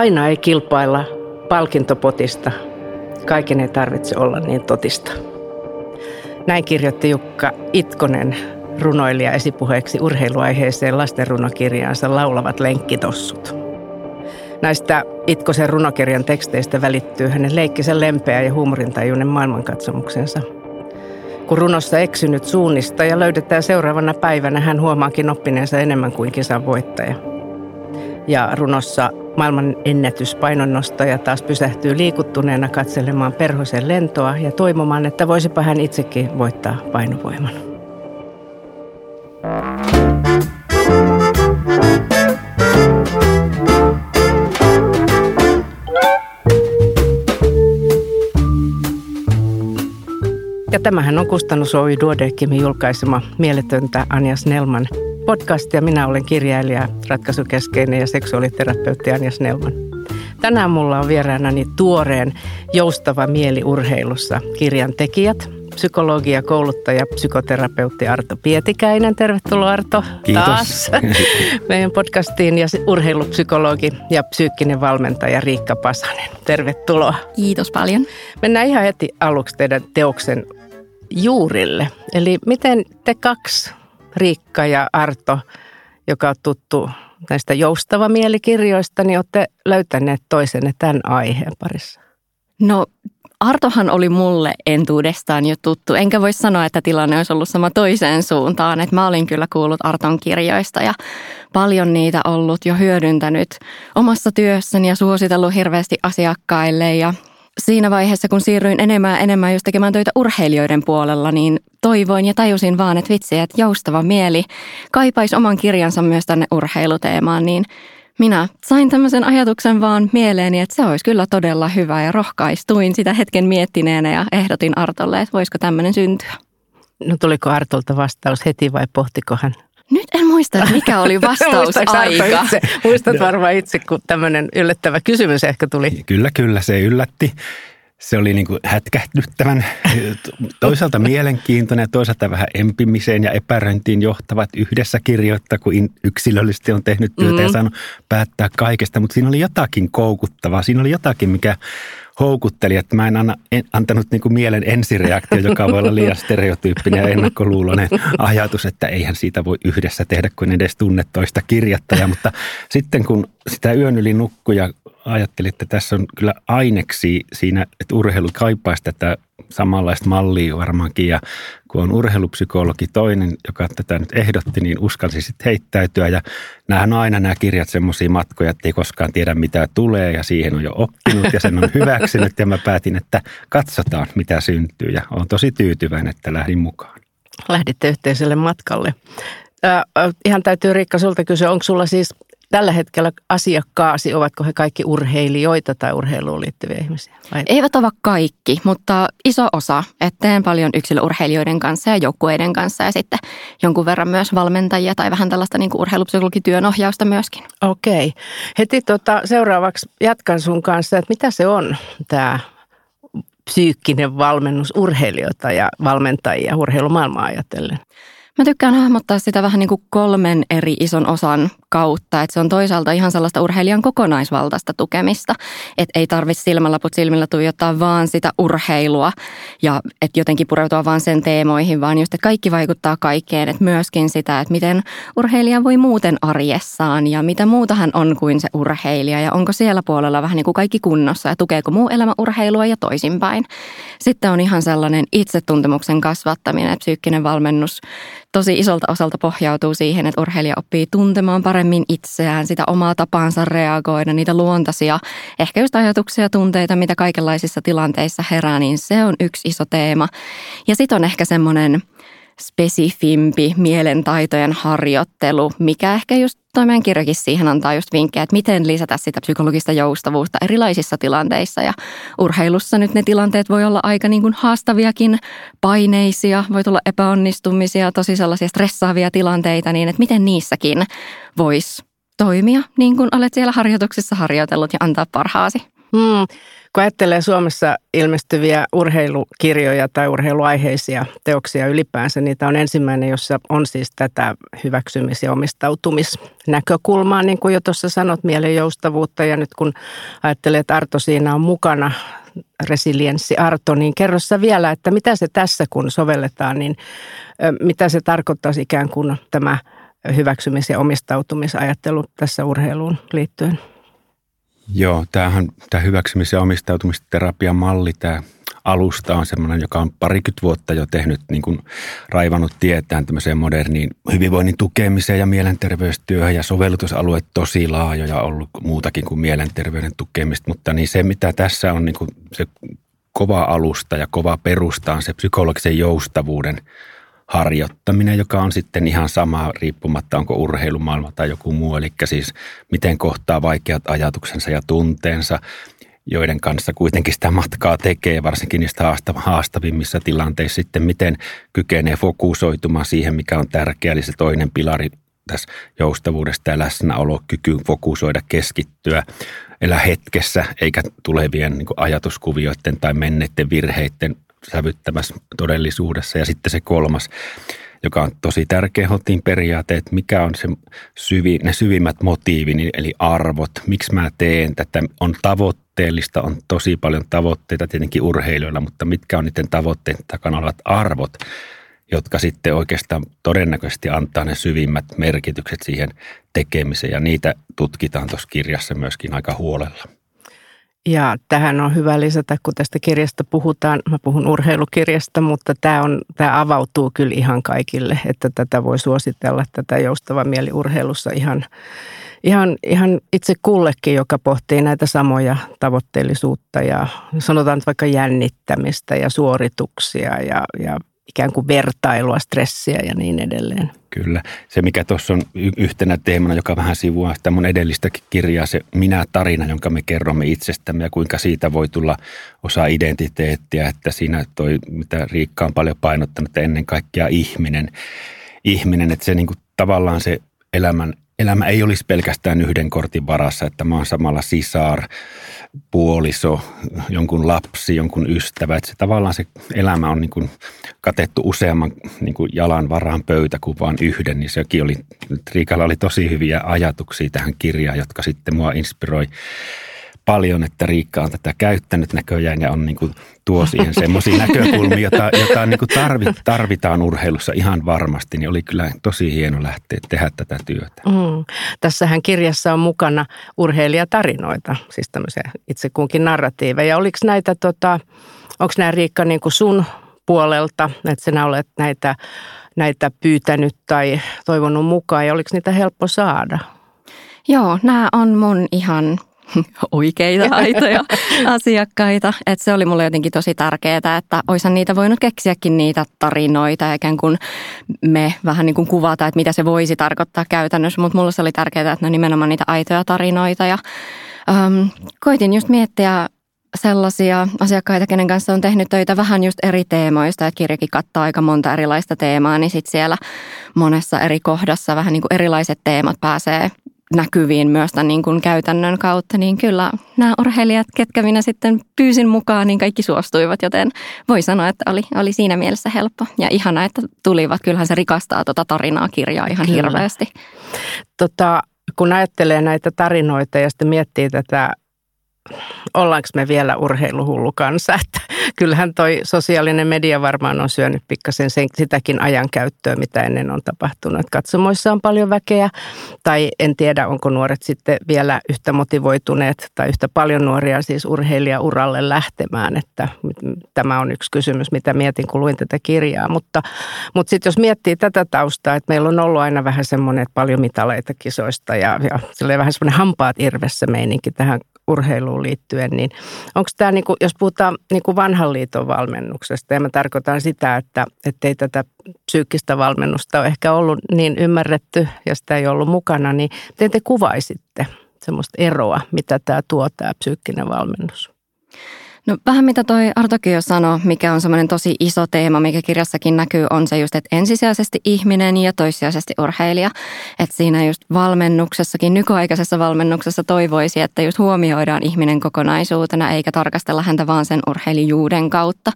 Aina ei kilpailla palkintopotista. Kaiken ei tarvitse olla niin totista. Näin kirjoitti Jukka Itkonen runoilija esipuheeksi urheiluaiheeseen lastenrunokirjaansa Laulavat lenkkitossut. Näistä Itkosen runokirjan teksteistä välittyy hänen leikkisen lempeä ja huumorintajuinen maailmankatsomuksensa. Kun runossa eksynyt suunnistaja löydetään seuraavana päivänä, hän huomaakin oppineensa enemmän kuin kisan voittaja. Ja runossa maailman ennätyspainonnostaja taas pysähtyy liikuttuneena katselemaan perhosen lentoa ja toivomaan, että voisipa hän itsekin voittaa painovoiman. Ja tämähän on Kustannus Oy Duodecimin julkaisema Mieletöntä Anja Snellman podcast, ja minä olen kirjailija, ratkaisukeskeinen ja seksuaaliterapeutti Anja Snellman. Tänään mulla on vieraanani tuoreen Joustava mieli urheilussa -kirjan tekijät, psykologi ja kouluttaja, psykoterapeutti Arto Pietikäinen. Tervetuloa Arto. Kiitos. Taas meidän podcastiin, ja urheilupsykologi ja psyykkinen valmentaja Riikka Pasanen. Tervetuloa. Kiitos paljon. Mennään ihan heti aluksi teidän teoksen juurille. Eli miten te kaksi, Riikka ja Arto, joka on tuttu näistä Joustava mielikirjoista, niin olette löytäneet toisenne tämän aiheen parissa? No, Artohan oli mulle entuudestaan jo tuttu. Enkä voi sanoa, että tilanne olisi ollut sama toiseen suuntaan. Että mä olin kyllä kuullut Arton kirjoista ja paljon niitä ollut jo hyödyntänyt omassa työssäni ja suositellut hirveästi asiakkaille. Ja siinä vaiheessa, kun siirryin enemmän just tekemään töitä urheilijoiden puolella, niin toivoin ja tajusin vaan, että vitsi, että Joustava mieli kaipaisi oman kirjansa myös tänne urheiluteemaan, niin minä sain tämmöisen ajatuksen vaan mieleeni, että se olisi kyllä todella hyvä, ja rohkaistuin sitä hetken miettineenä ja ehdotin Artolle, että voisiko tämmöinen syntyä. No, tuliko Artolta vastaus heti vai pohtiko hän? Nyt en muista, mikä oli vastausaika. Muistat varmaan itse, kun tämmöinen yllättävä kysymys ehkä tuli. Kyllä, se yllätti. Se oli niin kuin hätkähdyttävän, toisaalta mielenkiintoinen ja toisaalta vähän empimiseen ja epäröintiin johtavat yhdessä kirjoittaa, kun yksilöllisesti on tehnyt työtä ja saanut päättää kaikesta. Mutta siinä oli jotakin koukuttavaa, siinä oli jotakin, mikä houkutteli, että mä en antanut niin kuin mielen ensireaktio, joka voi olla liian stereotyyppinen ja ennakkoluuloinen ajatus, että eihän siitä voi yhdessä tehdä, kun edes tunne toista kirjoittajaa. Mutta sitten kun sitä yön yli nukkui ja ajattelin, että tässä on kyllä aineksi siinä, että urheilu kaipaisi tätä samanlaista mallia varmaankin, ja kun on urheilupsykologi toinen, joka tätä nyt ehdotti, niin uskalsi sitten heittäytyä, ja näähän aina nämä kirjat semmoisia matkoja, että ei koskaan tiedä mitä tulee, ja siihen on jo oppinut ja sen on hyväksynyt, ja mä päätin, että katsotaan mitä syntyy, ja olen tosi tyytyväinen, että lähdin mukaan. Lähditte yhteiselle matkalle. Ihan täytyy, Riikka, sulta kysyä, onko sulla siis tällä hetkellä asiakkaasi, ovatko he kaikki urheilijoita tai urheiluun liittyviä ihmisiä? Vai? Eivät ole kaikki, mutta iso osa. Et teen paljon yksilöurheilijoiden kanssa ja joukkueiden kanssa, ja sitten jonkun verran myös valmentajia tai vähän tällaista niin kuin urheilupsykologityön ohjausta myöskin. Okei. Heti seuraavaksi jatkan sun kanssa, että mitä se on tämä psyykkinen valmennus urheilijoita ja valmentajia urheilumaailmaa ajatellen? Mä tykkään hahmottaa sitä vähän niin kuin kolmen eri ison osan kautta, että se on toisaalta ihan sellaista urheilijan kokonaisvaltaista tukemista, että ei tarvitse silmälaput silmillä tuijottaa vaan sitä urheilua ja että jotenkin pureutua vaan sen teemoihin, vaan just, että kaikki vaikuttaa kaikkeen, että myöskin sitä, että miten urheilija voi muuten arjessaan ja mitä muuta hän on kuin se urheilija ja onko siellä puolella vähän niin kuin kaikki kunnossa ja tukeeko muu elämä urheilua ja toisinpäin. Sitten on ihan sellainen itsetuntemuksen kasvattaminen, että psyykkinen valmennus tosi isolta osalta pohjautuu siihen, että urheilija oppii tuntemaan paremmin itseään, sitä omaa tapaansa reagoida, niitä luontaisia, ehkä just ajatuksia, tunteita, mitä kaikenlaisissa tilanteissa herää, niin se on yksi iso teema. Ja sitten on ehkä semmoinen spesifimpi mielentaitojen harjoittelu, mikä ehkä just toi meidän kirjakin siihen antaa just vinkkejä, että miten lisätä sitä psykologista joustavuutta erilaisissa tilanteissa. Ja urheilussa nyt ne tilanteet voi olla aika niin kuin haastaviakin, paineisia, voi tulla epäonnistumisia, tosi sellaisia stressaavia tilanteita, niin että miten niissäkin voisi toimia niin kuin olet siellä harjoituksissa harjoitellut ja antaa parhaasi. Kun ajattelee Suomessa ilmestyviä urheilukirjoja tai urheiluaiheisia teoksia ylipäänsä, niin tämä on ensimmäinen, jossa on siis tätä hyväksymis- ja omistautumisnäkökulmaa, niin kuin jo tuossa sanot, mielen joustavuutta. Ja nyt kun ajattelee, että Arto siinä on mukana, resilienssi Arto, niin kerro sä vielä, että mitä se tässä kun sovelletaan, niin mitä se tarkoittaisi ikään kuin tämä hyväksymis- ja omistautumisajattelu tässä urheiluun liittyen? Joo, tämä hyväksymis- ja omistautumisterapian malli, tämä alusta on sellainen, joka on parikymmentä vuotta jo tehnyt, niin kuin raivannut tietään tämmöiseen moderniin hyvinvoinnin tukemiseen ja mielenterveystyöhön, ja sovellutusalueet tosi laajoja ollut muutakin kuin mielenterveyden tukemista, mutta niin se mitä tässä on niin kuin se kova alusta ja kova perusta on se psykologisen joustavuuden harjoittaminen, joka on sitten ihan sama riippumatta onko urheilumaailma tai joku muu, eli siis miten kohtaa vaikeat ajatuksensa ja tunteensa, joiden kanssa kuitenkin sitä matkaa tekee, varsinkin niistä haastavimmissa tilanteissa sitten, miten kykenee fokusoitumaan siihen, mikä on tärkeää, eli se toinen pilari tässä joustavuudesta ja läsnäolokyky fokusoida, keskittyä, elää hetkessä, eikä tulevien niin kuin ajatuskuvioiden tai menneiden virheiden sävyttämässä todellisuudessa. Ja sitten se kolmas, joka on tosi tärkeä HOTin periaate, että mikä on se ne syvimmät motiivini, eli arvot, miksi mä teen tätä, on tavoitteellista, on tosi paljon tavoitteita tietenkin urheilijoilla, mutta mitkä on niiden tavoitteiden takana olevat arvot, jotka sitten oikeastaan todennäköisesti antaa ne syvimmät merkitykset siihen tekemiseen, ja niitä tutkitaan tuossa kirjassa myöskin aika huolella. Ja tähän on hyvä lisätä, kun tästä kirjasta puhutaan, mä puhun urheilukirjasta, mutta tämä avautuu kyllä ihan kaikille, että tätä voi suositella, tätä joustava mieli urheilussa ihan itse kullekin, joka pohtii näitä samoja tavoitteellisuutta ja sanotaan vaikka jännittämistä ja suorituksia ja ikään kuin vertailua, stressiä ja niin edelleen. Kyllä. Se, mikä tuossa on yhtenä teemana, joka vähän sivuaa sitä mun edellistäkin kirjaa, se minä-tarina, jonka me kerromme itsestämme ja kuinka siitä voi tulla osa identiteettiä, että siinä toi, mitä Riikka on paljon painottanut, että ennen kaikkea ihminen, että se niin kuin tavallaan se elämä ei olisi pelkästään yhden kortin varassa, että mä oon samalla sisar, puoliso, jonkun lapsi, jonkun ystävä. Että se, tavallaan se elämä on niin kuin katettu useamman niin kuin jalan varaan pöytä kuin vaan yhden. Niin sekin oli, Riikalla oli tosi hyviä ajatuksia tähän kirjaan, jotka sitten mua inspiroi paljon, että Riikka on tätä käyttänyt näköjään ja on niin kuin tuo siihen semmoisia näkökulmia, jota niin kuin tarvitaan urheilussa ihan varmasti, niin oli kyllä tosi hieno lähteä tehdä tätä työtä. Tässähän kirjassa on mukana urheilijatarinoita, siis tämmöisiä itse kunkin narratiiveja. Oliko näitä, onko nämä Riikka niin kuin sun puolelta, että sinä olet näitä pyytänyt tai toivonut mukaan, ja oliko niitä helppo saada? Joo, nämä on mun ihan oikeita, aitoja asiakkaita. Et se oli mulle jotenkin tosi tärkeää, että oisan niitä voinut keksiäkin niitä tarinoita ja ikään kuin me vähän niin kuin kuvata, että mitä se voisi tarkoittaa käytännössä, mutta mulle se oli tärkeää, että ne nimenomaan niitä aitoja tarinoita. Ja koitin just miettiä sellaisia asiakkaita, kenen kanssa on tehnyt töitä vähän just eri teemoista, ja kirjakin kattaa aika monta erilaista teemaa, niin sitten siellä monessa eri kohdassa vähän niin kuin erilaiset teemat pääsee näkyviin myös tämän niin kuin käytännön kautta, niin kyllä nämä urheilijat, ketkä minä sitten pyysin mukaan, niin kaikki suostuivat, joten voi sanoa, että oli siinä mielessä helppo. Ja ihanaa, että tulivat. Kyllähän se rikastaa tuota tarinaa kirjaa ihan kyllä hirveästi. Kun ajattelee näitä tarinoita ja sitten miettii tätä, ollaanko me vielä urheiluhullu kansa, että kyllähän toi sosiaalinen media varmaan on syönyt pikkasen sitäkin ajankäyttöä, mitä ennen on tapahtunut. Katsomoissa on paljon väkeä, tai en tiedä, onko nuoret sitten vielä yhtä motivoituneet tai yhtä paljon nuoria siis urheilijauralle lähtemään. Että tämä on yksi kysymys, mitä mietin, kun luin tätä kirjaa. Mutta sitten jos miettii tätä taustaa, että meillä on ollut aina vähän semmoinen, että paljon mitaleita kisoista ja silleen vähän semmoinen hampaat irvessä meininki tähän urheiluun liittyen, niin onko tämä, niinku, jos puhutaan niinku vanhan liiton valmennuksesta, ja mä tarkoitan sitä, että ei tätä psyykkistä valmennusta ole ehkä ollut niin ymmärretty, ja sitä ei ollut mukana, niin miten te kuvaisitte semmoista eroa, mitä tämä tuo, tämä psyykkinen valmennus? No vähän mitä toi Artokin jo sanoi, mikä on semmoinen tosi iso teema, mikä kirjassakin näkyy, on se just, että ensisijaisesti ihminen ja toissijaisesti urheilija. Että siinä just valmennuksessakin, nykyaikaisessa valmennuksessa toivoisi, että just huomioidaan ihminen kokonaisuutena, eikä tarkastella häntä vaan sen urheilijuuden kautta.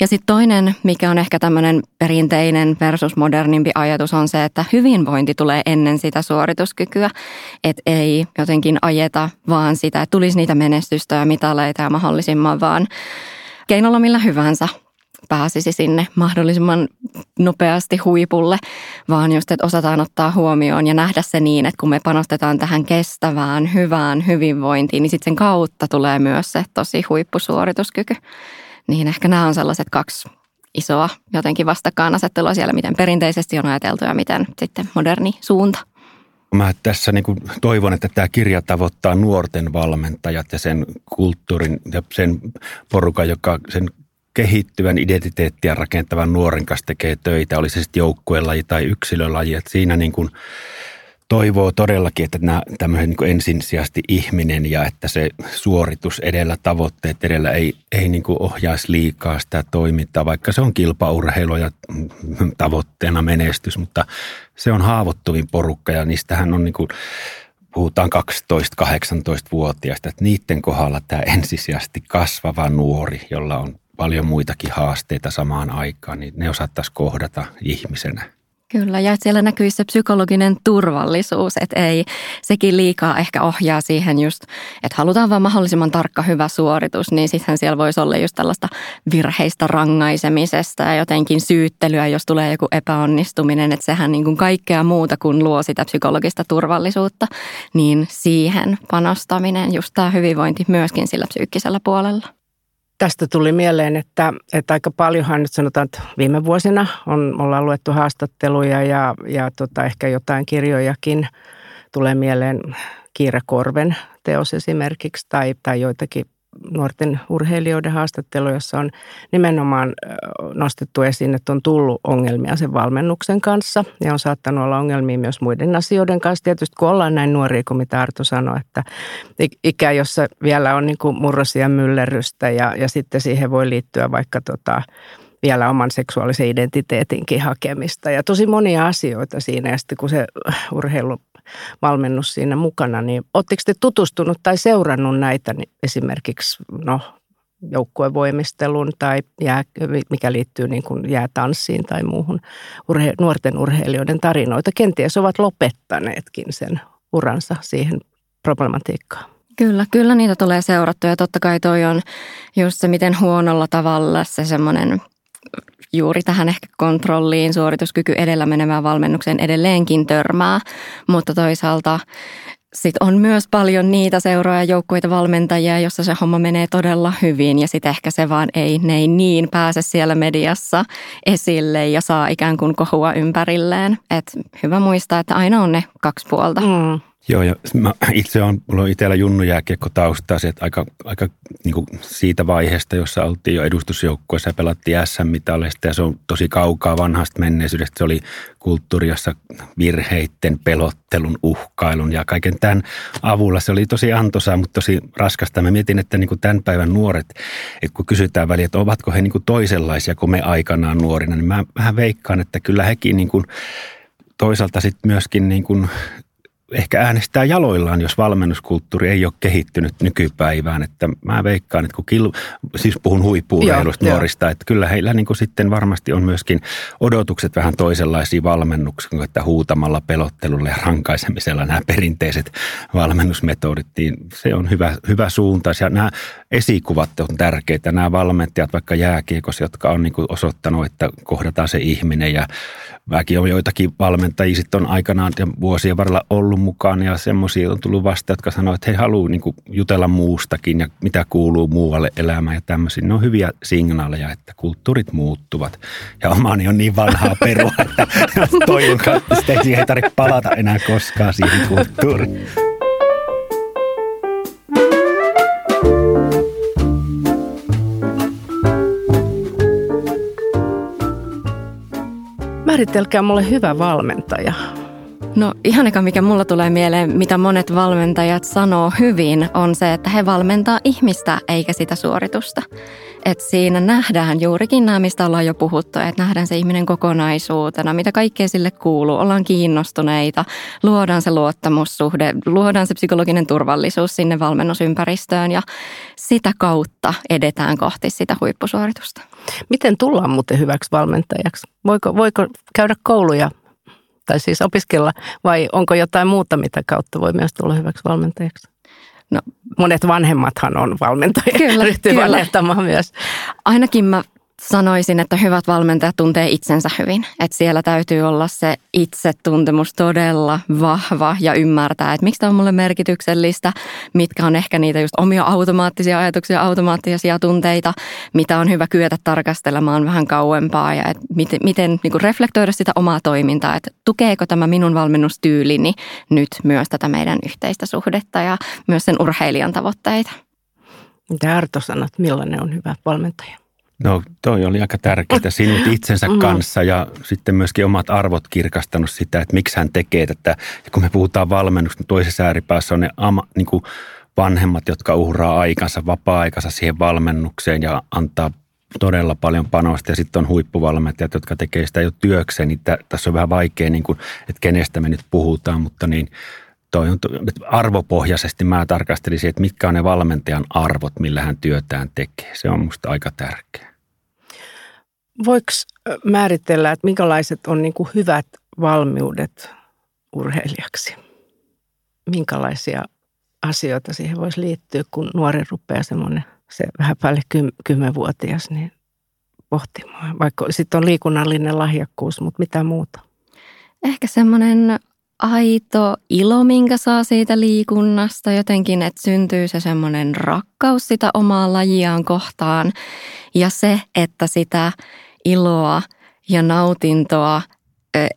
Ja sitten toinen, mikä on ehkä tämmöinen perinteinen versus modernimpi ajatus, on se, että hyvinvointi tulee ennen sitä suorituskykyä. Että ei jotenkin ajeta vaan sitä, että tulisi niitä menestystä ja mitaleita ja mahdollisimman vaan keinolla millä hyvänsä pääsisi sinne mahdollisimman nopeasti huipulle, vaan just, että osataan ottaa huomioon ja nähdä se niin, että kun me panostetaan tähän kestävään, hyvään hyvinvointiin, niin sitten sen kautta tulee myös se tosi huippusuorituskyky. Niin ehkä nämä on sellaiset kaksi isoa jotenkin vastakkainasettelua siellä, miten perinteisesti on ajateltu ja miten sitten moderni suunta. Mä tässä niin kuin toivon, että tämä kirja tavoittaa nuorten valmentajat ja sen kulttuurin ja sen porukan, joka sen kehittyvän identiteettiä rakentavan nuoren kanssa tekee töitä, oli se sitten joukkuelaji tai yksilölaji. Et siinä niin kuin toivoo todellakin, että nämä tämmöinen niin kuin ensisijaisesti ihminen ja että se suoritus edellä, tavoitteet edellä ei niin kuin ohjaisi liikaa sitä toimintaa, vaikka se on kilpaurheilua ja tavoitteena menestys, mutta se on haavoittuvin porukka ja niistähän on niin kuin, puhutaan 12-18-vuotiaista, että niiden kohdalla tämä ensisijaisesti kasvava nuori, jolla on paljon muitakin haasteita samaan aikaan, niin ne osattaisiin kohdata ihmisenä. Kyllä, ja siellä näkyy se psykologinen turvallisuus, että ei sekin liikaa ehkä ohjaa siihen just, että halutaan vaan mahdollisimman tarkka hyvä suoritus, niin sittenhän siellä voisi olla just tällaista virheistä rangaisemisesta ja jotenkin syyttelyä, jos tulee joku epäonnistuminen, että sehän niin kuin kaikkea muuta kuin luo sitä psykologista turvallisuutta, niin siihen panostaminen, just tämä hyvinvointi myöskin sillä psyykkisellä puolella. Tästä tuli mieleen, että aika paljonhan nyt sanotaan, että viime vuosina ollaan luettu haastatteluja ja ehkä jotain kirjojakin. Tulee mieleen Kiira Korven teos esimerkiksi tai joitakin nuorten urheilijoiden haastatteluja, jossa on nimenomaan nostettu esiin, että on tullut ongelmia sen valmennuksen kanssa ja on saattanut olla ongelmia myös muiden asioiden kanssa. Tietysti kun ollaan näin nuoria kuin mitä Arto sanoi, että ikä, jossa vielä on niin kuin murrosia myllerrystä ja sitten siihen voi liittyä vaikka vielä oman seksuaalisen identiteetinkin hakemista ja tosi monia asioita siinä ja sitten kun se urheiluvalmennus siinä mukana, niin ootteko te tutustunut tai seurannut näitä niin esimerkiksi joukkuevoimistelun tai mikä liittyy niin kuin jäätanssiin tai muuhun nuorten urheilijoiden tarinoita, kenties ovat lopettaneetkin sen uransa siihen problematiikkaan? Kyllä niitä tulee seurattua ja totta kai toi on just se, miten huonolla tavalla se semmoinen juuri tähän ehkä kontrolliin, suorituskyky edellä menemään valmennukseen edelleenkin törmää, mutta toisaalta sitten on myös paljon niitä seuroja, joukkueita, valmentajia, jossa se homma menee todella hyvin ja sitten ehkä se vaan ei niin pääse siellä mediassa esille ja saa ikään kuin kohua ympärilleen. Et hyvä muistaa, että aina on ne kaksi puolta. Mm. Joo, ja mulla on itsellä junnujääkiekkotaustaa, että aika niin kuin siitä vaiheesta, jossa oltiin jo edustusjoukkueessa ja pelattiin SM-mitaleista, ja se on tosi kaukaa vanhasta menneisyydestä. Se oli kulttuuri, jossa virheitten, pelottelun, uhkailun ja kaiken tämän avulla. Se oli tosi antoisaa, mutta tosi raskasta. Mä mietin, että niin kuin tämän päivän nuoret, että kun kysytään väliin, että ovatko he niin kuin toisenlaisia kuin me aikanaan nuorina, niin mä vähän veikkaan, että kyllä hekin niin kuin toisaalta sitten myöskin niin kuin ehkä äänestää jaloillaan, jos valmennuskulttuuri ei ole kehittynyt nykypäivään. Että mä veikkaan, että kun siis puhun huippu-urheilusta nuorista, että kyllä heillä niin kuin sitten varmasti on myöskin odotukset vähän toisenlaisia valmennuksia, kuin että huutamalla, pelottelulla ja rankaisemisella nämä perinteiset valmennusmetodit, niin se on hyvä suunta. Ja nämä esikuvat on tärkeitä. Nämä valmentajat, vaikka jääkiekossa, jotka on niin kuin osoittanut, että kohdataan se ihminen ja mäkin on joitakin valmentajia sitten on aikanaan ja vuosien varrella ollut mukaan ja semmoisia on tullut vasta, jotka sanoo, että he haluaa niin kuin jutella muustakin ja mitä kuuluu muualle elämään ja tämmöisiä. Ne on hyviä signaaleja, että kulttuurit muuttuvat ja omaani on niin vanhaa perua, että toivon kautta sitä ei tarvitse palata enää koskaan siihen kulttuuriin. Määritelkää mulle hyvä valmentaja. No ihan eka, mikä mulla tulee mieleen, mitä monet valmentajat sanoo hyvin, on se, että he valmentaa ihmistä eikä sitä suoritusta. Et siinä nähdään juurikin nämä, mistä ollaan jo puhuttu, että nähdään se ihminen kokonaisuutena, mitä kaikkea sille kuuluu, ollaan kiinnostuneita, luodaan se luottamussuhde, luodaan se psykologinen turvallisuus sinne valmennusympäristöön ja sitä kautta edetään kohti sitä huippusuoritusta. Miten tullaan muuten hyväksi valmentajaksi? Voiko käydä kouluja? Tai siis opiskella, vai onko jotain muuta, mitä kautta voi myös tulla hyväksi valmentajaksi? No, monet vanhemmathan on valmentajia, ryhtyy valmentamaan myös. Ainakin mä sanoisin, että hyvät valmentajat tuntee itsensä hyvin. Että siellä täytyy olla se itsetuntemus todella vahva ja ymmärtää, että miksi tämä on mulle merkityksellistä, mitkä on ehkä niitä just omia automaattisia ajatuksia, automaattisia tunteita, mitä on hyvä kyetä tarkastelemaan vähän kauempaa ja että miten niin kuin reflektoida sitä omaa toimintaa, että tukeeko tämä minun valmennustyylini nyt myös tätä meidän yhteistä suhdetta ja myös sen urheilijan tavoitteita. Mitä Arto sanot, millainen on hyvä valmentaja? No toi oli aika tärkeää, sinut itsensä kanssa ja sitten myöskin omat arvot kirkastanut sitä, että miksi hän tekee tätä. Ja kun me puhutaan valmennuksesta, niin toisessa ääripäässä on ne niin kuin vanhemmat, jotka uhraa aikansa, vapaa-aikansa siihen valmennukseen ja antaa todella paljon panosta. Ja sitten on huippuvalmentajat, jotka tekee sitä jo työkseen. Niin tässä on vähän vaikea, niin kuin, että kenestä me nyt puhutaan, mutta niin toi on, arvopohjaisesti mä tarkastelisin, että mitkä on ne valmentajan arvot, millä hän työtään tekee. Se on musta aika tärkeää. Voiko määritellä, että minkälaiset on niin kuin hyvät valmiudet urheilijaksi? Minkälaisia asioita siihen voisi liittyä, kun nuori rupeaa semmoinen, se vähän päälle 10-vuotias, niin pohtimaan. Vaikka sitten on liikunnallinen lahjakkuus, mutta mitä muuta? Ehkä semmoinen aito ilo, minkä saa siitä liikunnasta, jotenkin, että syntyy se semmoinen rakkaus sitä omaa lajiaan kohtaan ja se, että sitä iloa ja nautintoa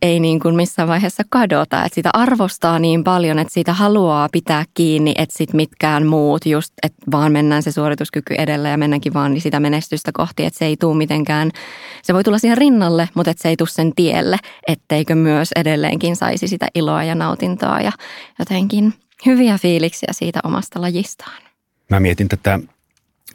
ei niin kuin missään vaiheessa kadota, että sitä arvostaa niin paljon, että siitä haluaa pitää kiinni, että sit mitkään muut just, että vaan mennään se suorituskyky edellä ja mennäänkin vaan sitä menestystä kohti, että se ei tule mitenkään, se voi tulla siihen rinnalle, mutta että se ei tule sen tielle, etteikö myös edelleenkin saisi sitä iloa ja nautintoa ja jotenkin hyviä fiiliksiä siitä omasta lajistaan. Mä mietin tätä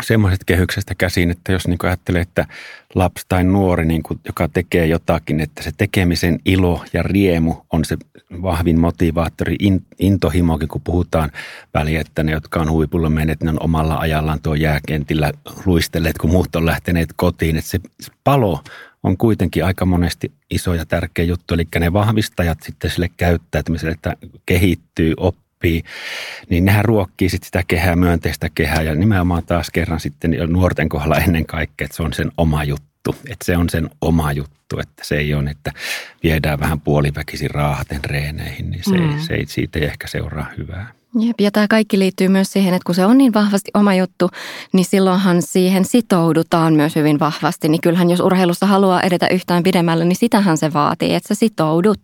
semmoiset kehyksestä käsin, että jos niin kuin ajattelee, että lapsi tai nuori, niin kuin, joka tekee jotakin, että se tekemisen ilo ja riemu on se vahvin motivaattori, intohimokin, kun puhutaan väliin, että ne, jotka on huipulla menneet, ne on omalla ajallaan tuo jääkentillä luistelleet, kun muut on lähteneet kotiin. Että se palo on kuitenkin aika monesti iso ja tärkeä juttu, eli ne vahvistajat sitten sille käyttäytymiselle, että kehittyy, niin nehän ruokkii sitten sitä kehää, myönteistä kehää ja nimenomaan taas kerran sitten nuorten kohdalla ennen kaikkea, että se on sen oma juttu. Että se on sen oma juttu, että se ei ole, että viedään vähän puoliväkisin raahaten treeneihin, niin se ei siitä ei ehkä seuraa hyvää. Jep, ja tämä kaikki liittyy myös siihen, että kun se on niin vahvasti oma juttu, niin silloinhan siihen sitoudutaan myös hyvin vahvasti. Niin kyllähän jos urheilussa haluaa edetä yhtään pidemmälle, niin sitähän se vaatii, että sä sitoudut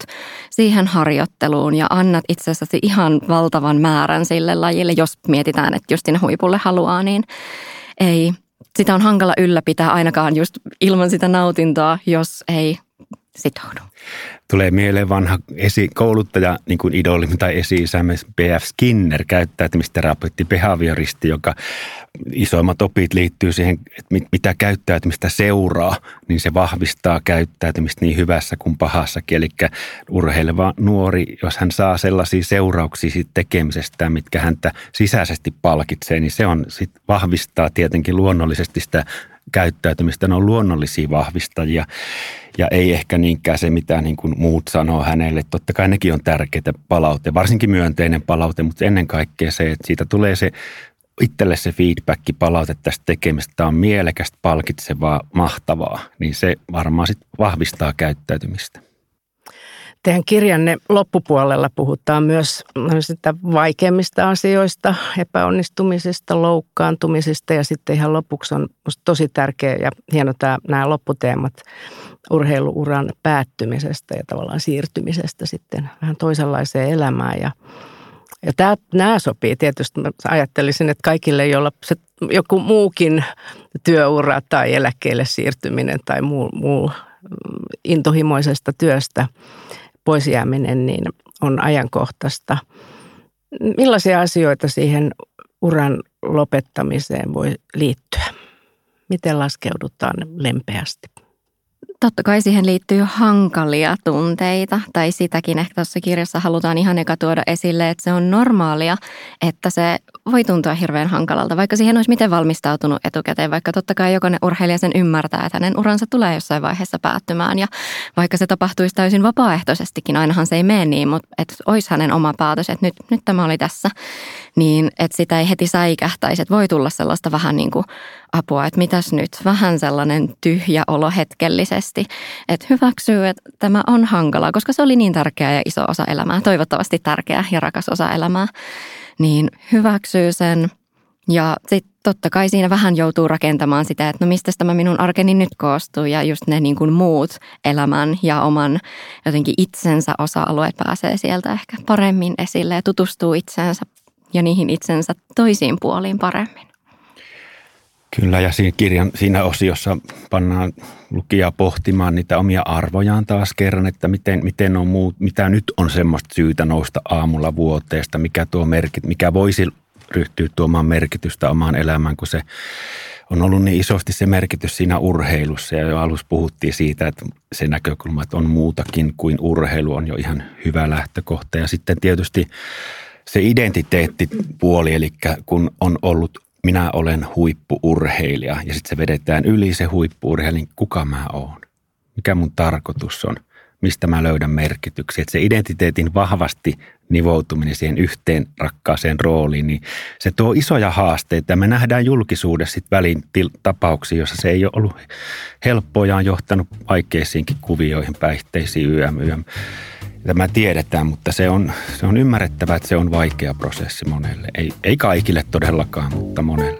siihen harjoitteluun ja annat itse asiassa ihan valtavan määrän sille lajille, jos mietitään, että just sinne huipulle haluaa, niin ei. Sitä on hankala ylläpitää ainakaan just ilman sitä nautintoa, jos ei sitoudu. Tulee mieleen vanha kouluttaja, niin kuin idoli tai esi-isämme B.F. Skinner, käyttäytymisterapeutti, behavioristi, joka isoimmat opit liittyy siihen, että mitä käyttäytymistä seuraa, niin se vahvistaa käyttäytymistä niin hyvässä kuin pahassakin. Eli urheileva nuori, jos hän saa sellaisia seurauksia siitä tekemisestä, mitkä häntä sisäisesti palkitsee, niin se on, sit vahvistaa tietenkin luonnollisesti sitä käyttäytymistä. Ne on luonnollisia vahvistajia ja ei ehkä niinkään se, mitä niin kuin muut sanoo hänelle. Totta kai nekin on tärkeitä palaute, varsinkin myönteinen palaute, mutta ennen kaikkea se, että siitä tulee se itselle se feedback-palaute tästä tekemistä. Tämä on mielekästä, palkitsevaa, mahtavaa, niin se varmaan sit vahvistaa käyttäytymistä. Teidän kirjanne loppupuolella puhutaan myös sitä vaikeimmista asioista, epäonnistumisista, loukkaantumisista ja sitten ihan lopuksi on musta tosi tärkeä ja hieno nämä lopputeemat urheiluuran päättymisestä ja tavallaan siirtymisestä sitten vähän toisenlaiseen elämään. Ja nämä sopii tietysti, mä ajattelisin, että kaikille, joilla se joku muukin työura tai eläkkeelle siirtyminen tai muu intohimoisesta työstä pois jääminen, niin on ajankohtaista. Millaisia asioita siihen uran lopettamiseen voi liittyä? Miten laskeudutaan lempeästi? Totta kai siihen liittyy hankalia tunteita tai sitäkin ehkä tuossa kirjassa halutaan ihan eka tuoda esille, että se on normaalia, että se voi tuntua hirveän hankalalta, vaikka siihen olisi miten valmistautunut etukäteen, vaikka totta kai jokainen urheilija sen ymmärtää, että hänen uransa tulee jossain vaiheessa päättymään ja vaikka se tapahtuisi täysin vapaaehtoisestikin, ainahan se ei mene niin, mutta että olisi hänen oma päätös, että nyt tämä oli tässä, niin että sitä ei heti säikähtäisi, että voi tulla sellaista vähän niin kuin apua, että mitäs nyt, vähän sellainen tyhjä olo hetkellisesti, että hyväksyy, että tämä on hankalaa, koska se oli niin tärkeä ja iso osa elämää, toivottavasti tärkeä ja rakas osa elämää, niin hyväksyy sen ja sitten totta kai siinä vähän joutuu rakentamaan sitä, että no mistä tämä minun arkeni nyt koostuu ja just ne niin kuin muut elämän ja oman jotenkin itsensä osa-alueet pääsee sieltä ehkä paremmin esille ja tutustuu itseensä ja niihin itsensä toisiin puoliin paremmin. Kyllä, ja siinä osiossa pannaan lukijaa pohtimaan niitä omia arvojaan taas kerran, että miten on mitä nyt on semmoista syytä nousta aamulla vuoteesta, mikä voisi ryhtyä tuomaan merkitystä omaan elämään, kun se on ollut niin isosti se merkitys siinä urheilussa. Ja jo alussa puhuttiin siitä, että se näkökulma, että on muutakin kuin urheilu, on jo ihan hyvä lähtökohta. Ja sitten tietysti se identiteettipuoli, eli kun on ollut minä olen huippu-urheilija ja sitten se vedetään yli se huippu-urheilija, niin kuka mä oon? Mikä mun tarkoitus on? Mistä mä löydän merkityksiä? Että se identiteetin vahvasti nivoutuminen siihen yhteen rakkaaseen rooliin, niin se tuo isoja haasteita. Ja me nähdään julkisuudessa sitten välin tapauksia, jossa se ei ole ollut helppoa ja on johtanut vaikeisiinkin kuvioihin, päihteisiin, YM. Tämä tiedetään, mutta se on ymmärrettävä, että se on vaikea prosessi monelle. Ei kaikille todellakaan, mutta monelle.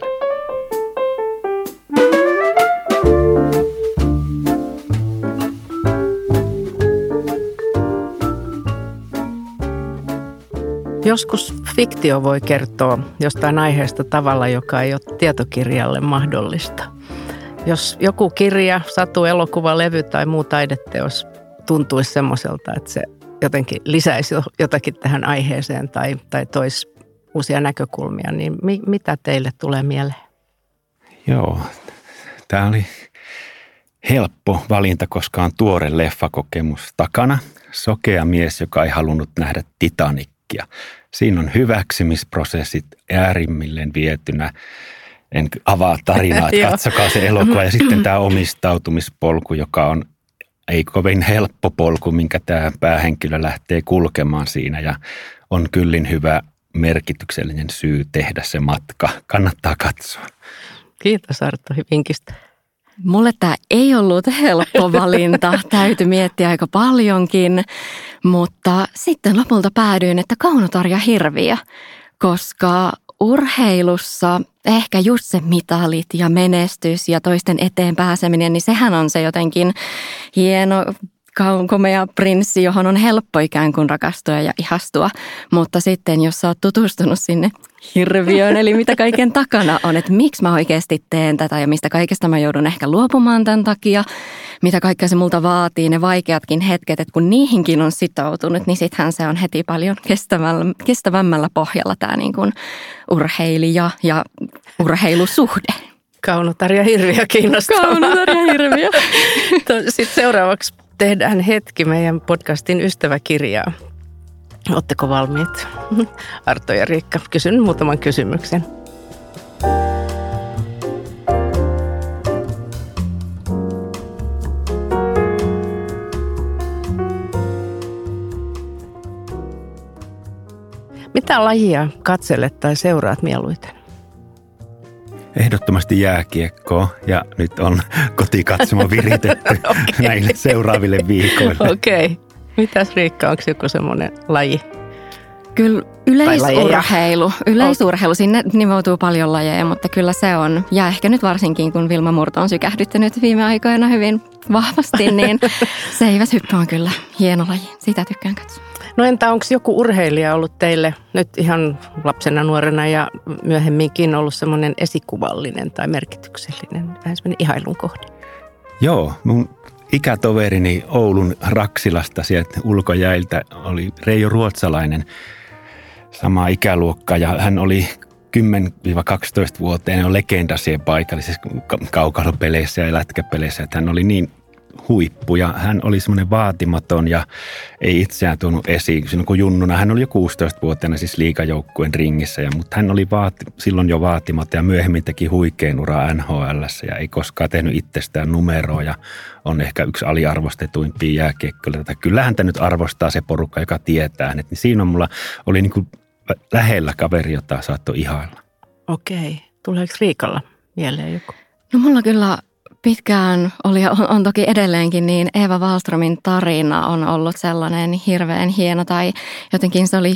Joskus fiktio voi kertoa jostain aiheesta tavalla, joka ei ole tietokirjalle mahdollista. Jos joku kirja, satu, elokuva, levy tai muu taideteos tuntuisi semmoiselta, että se jotenkin lisäisi jotakin tähän aiheeseen tai toisi uusia näkökulmia, niin mitä teille tulee mieleen? Joo, tämä oli helppo valinta, koska on tuore leffakokemus takana. Sokea mies, joka ei halunnut nähdä Titanicia. Siinä on hyväksymisprosessit äärimmilleen vietynä. En avaa tarinaa, että katsokaa se elokuva ja sitten tämä omistautumispolku, joka on ei kovin helppo polku, minkä tämä päähenkilö lähtee kulkemaan siinä ja on kyllin hyvä merkityksellinen syy tehdä se matka. Kannattaa katsoa. Kiitos Arto vinkistä. Mulle tämä ei ollut helppo valinta, täytyy miettiä aika paljonkin, mutta sitten lopulta päädyin, että Kaunotarja Hirviö, koska urheilussa ehkä just se mitalit ja menestys ja toisten eteen pääseminen, niin sehän on se jotenkin hieno, komea prinssi, johon on helppo ikään kuin rakastua ja ihastua. Mutta sitten jos sä oot tutustunut sinne hirviöön, eli mitä kaiken takana on, että miksi mä oikeasti teen tätä ja mistä kaikesta mä joudun ehkä luopumaan tämän takia, mitä kaikkea se multa vaatii, ne vaikeatkin hetket, että kun niihinkin on sitoutunut, niin sittenhän se on heti paljon kestävämmällä pohjalla tämä niin kuin urheilija ja urheilusuhde. Kaunotarja Hirviö kiinnostavaa. Kaunotarja Hirviö. Sitten seuraavaksi tehdään hetki meidän podcastin ystäväkirjaa. Ootteko valmiit? Arto ja Riikka, kysyn muutaman kysymyksen. Mitä lajia katselet tai seuraat mieluiten? Ehdottomasti jääkiekkoa ja nyt on kotikatsoma viritetty okay. Näille seuraaville viikoille. Okei. Okay. Mitäs Riikka, onko joku semmoinen laji? Kyllä yleisurheilu, sinne nivoutuu paljon lajeja, mutta kyllä se on. Ja ehkä nyt varsinkin, kun Vilma Murto on sykähdyttänyt viime aikoina hyvin vahvasti, niin seiväshyppy on kyllä hieno laji. Sitä tykkään katsoa. No entä onko joku urheilija ollut teille nyt ihan lapsena, nuorena ja myöhemminkin ollut semmoinen esikuvallinen tai merkityksellinen, vähän semmoinen ihailun kohde? Joo, mun ikätoverini Oulun Raksilasta sieltä ulkojäiltä oli Reijo Ruotsalainen, samaa ikäluokkaa, ja hän oli 10-12-vuotiaana legenda siellä paikallisessa kaukalopeleissä ja lätkäpeleissä, että hän oli niin huippu ja hän oli semmoinen vaatimaton ja ei itseään tuonut esiin. Silloin kun junnuna, hän oli jo 16-vuotiaana siis liigajoukkueen ringissä, mutta hän oli silloin jo vaatimaton ja myöhemmin teki huikean uraa NHL:ssä ja ei koskaan tehnyt itsestään numeroa ja on ehkä yksi aliarvostetuimpia jääkiekkoilijoita. Kyllähän tämä nyt arvostaa se porukka, joka tietää hänet. Niin siinä mulla oli niin kuin lähellä kaveri, jota saattoi ihailla. Okei. Tuleeko Riikalla mieleen joku? No mulla kyllä pitkään oli ja on toki edelleenkin, niin Eva Wahlströmin tarina on ollut sellainen hirveän hieno, tai jotenkin se oli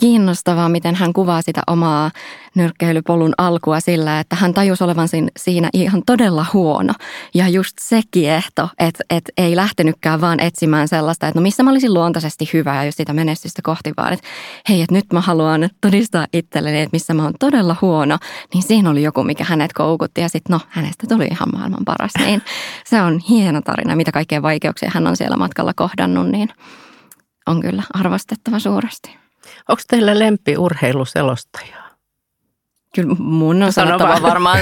kiinnostavaa, miten hän kuvaa sitä omaa nyrkkeilypolun alkua sillä, että hän tajusi olevan siinä ihan todella huono. Ja just se kiehto, että ei lähtenytkään vaan etsimään sellaista, että no missä mä olisin luontaisesti hyvä ja just sitä menestystä kohti vaan, että hei, että nyt mä haluan todistaa itselleni, että missä mä oon todella huono, niin siinä oli joku, mikä hänet koukutti ja sitten hänestä tuli ihan maailman paras. Niin se on hieno tarina, mitä kaikkea vaikeuksia hän on siellä matkalla kohdannut, niin on kyllä arvostettava suuresti. Onko teillä lempiurheiluselostajaa? Kyllä mun on sanottava varmaan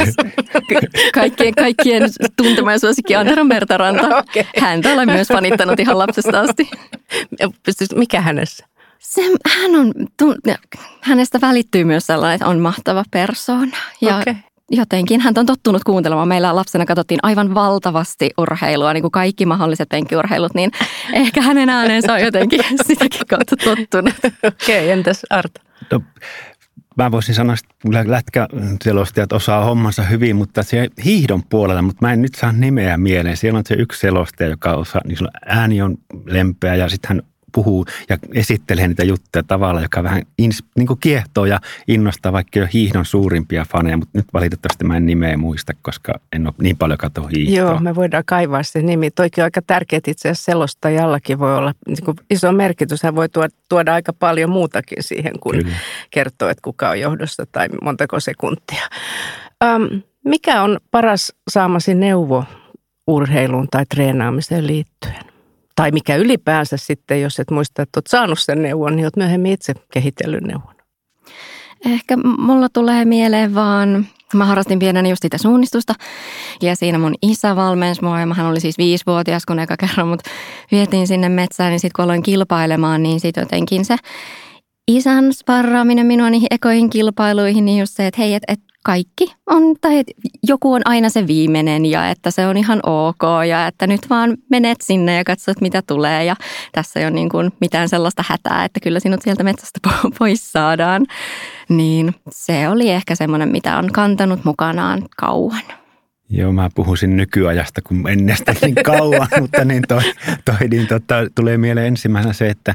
kaikkien tuntema ja suosikki Antero Mertaranta. Okay. Häntä olen myös fanittanut ihan lapsesta asti. Mikä hänessä? Hänestä välittyy myös sellainen, että on mahtava persoona. Ja okay. Jotenkin hän on tottunut kuuntelemaan. Meillä lapsena katsottiin aivan valtavasti urheilua, niin kuin kaikki mahdolliset penkkiurheilut, niin ehkä hänen äänensä on jotenkin sitäkin kautta tottunut. Okei, entäs Arto? No, mä voisin sanoa, että lätkäselostajat osaa hommansa hyvin, mutta se hiihdon puolella, mutta mä en nyt saa nimeä mieleen. Siellä on se yksi selostaja, joka osaa, niin ääni on lempeä ja sitten hän puhuu ja esittelee niitä juttuja tavalla, joka vähän kiehtoo ja innostaa, vaikka ei ole hiihdon suurimpia faneja, mutta nyt valitettavasti mä en nimeä muista, koska en ole niin paljon katso hiihtoa. Joo, me voidaan kaivaa se nimi. Toikin on aika tärkeää, että itse asiassa selostajallakin voi olla niin iso merkitys. Hän voi tuoda aika paljon muutakin siihen, kun kertoo, että kuka on johdossa tai montako sekuntia. Mikä on paras saamasi neuvo urheiluun tai treenaamiseen liittyen? Tai mikä ylipäänsä sitten, jos et muista, että olet saanut sen neuvon, niin olet myöhemmin itse kehitellyt neuvon. Ehkä mulla tulee mieleen vaan, mä harrastin pienenä just sitä suunnistusta ja siinä mun isä valmensi mua ja mähän oli siis 5-vuotias, kun eka kerran mut vietiin sinne metsään, niin sitten kun aloin kilpailemaan, niin sitten jotenkin se isän sparraaminen minua niihin ekoihin kilpailuihin, niin just se, että hei, että kaikki on, tai joku on aina se viimeinen ja että se on ihan ok ja että nyt vaan menet sinne ja katsot mitä tulee ja tässä ei ole niin kuin mitään sellaista hätää, että kyllä sinut sieltä metsästä pois saadaan. Niin se oli ehkä semmoinen, mitä on kantanut mukanaan kauan. Joo, mä puhuisin nykyajasta kun ennestä niin kauan, mutta tulee mieleen ensimmäisenä se, että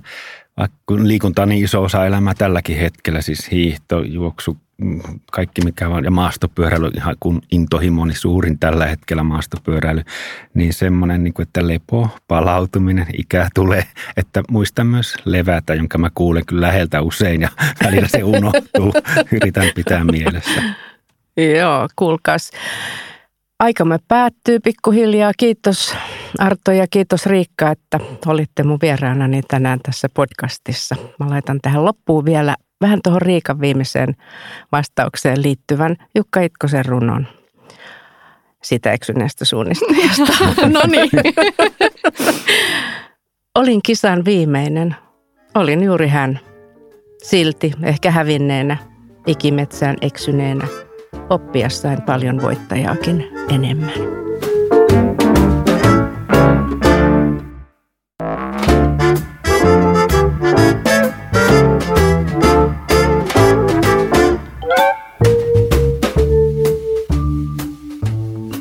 kun liikunta on niin iso osa elämää tälläkin hetkellä, siis hiihto, juoksu, kaikki mikä vaan, ja maastopyöräily, ihan kun intohimoni suurin tällä hetkellä maastopyöräily, niin semmoinen, niin kuin, että lepo, palautuminen, ikää tulee, että muista myös levätä, jonka mä kuulen kyllä läheltä usein ja välillä se unohtuu, yritän pitää mielessä. Joo, kuulkaas. Aikamme päättyy pikkuhiljaa. Kiitos Arto ja kiitos Riikka, että olitte mun vieraanani tänään tässä podcastissa. Mä laitan tähän loppuun vielä vähän tuohon Riikan viimeiseen vastaukseen liittyvän Jukka Itkosen runon siitä eksyneestä suunnistajasta. No niin. Olin kisan viimeinen. Olin juuri hän. Silti, ehkä hävinneenä, ikimetsään eksyneenä. Oppia sain paljon voittajaakin enemmän.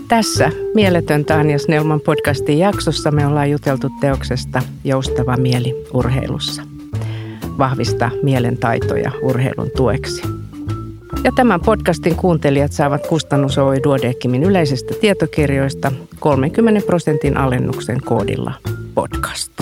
Tässä Mieletöntä Anja Snellman podcastin jaksossa me ollaan juteltu teoksesta Joustava mieli urheilussa. Vahvista mielen taitoja urheilun tueksi. Ja tämän podcastin kuuntelijat saavat Kustannus Oy Duodecimin yleisistä tietokirjoista 30% alennuksen koodilla podcast.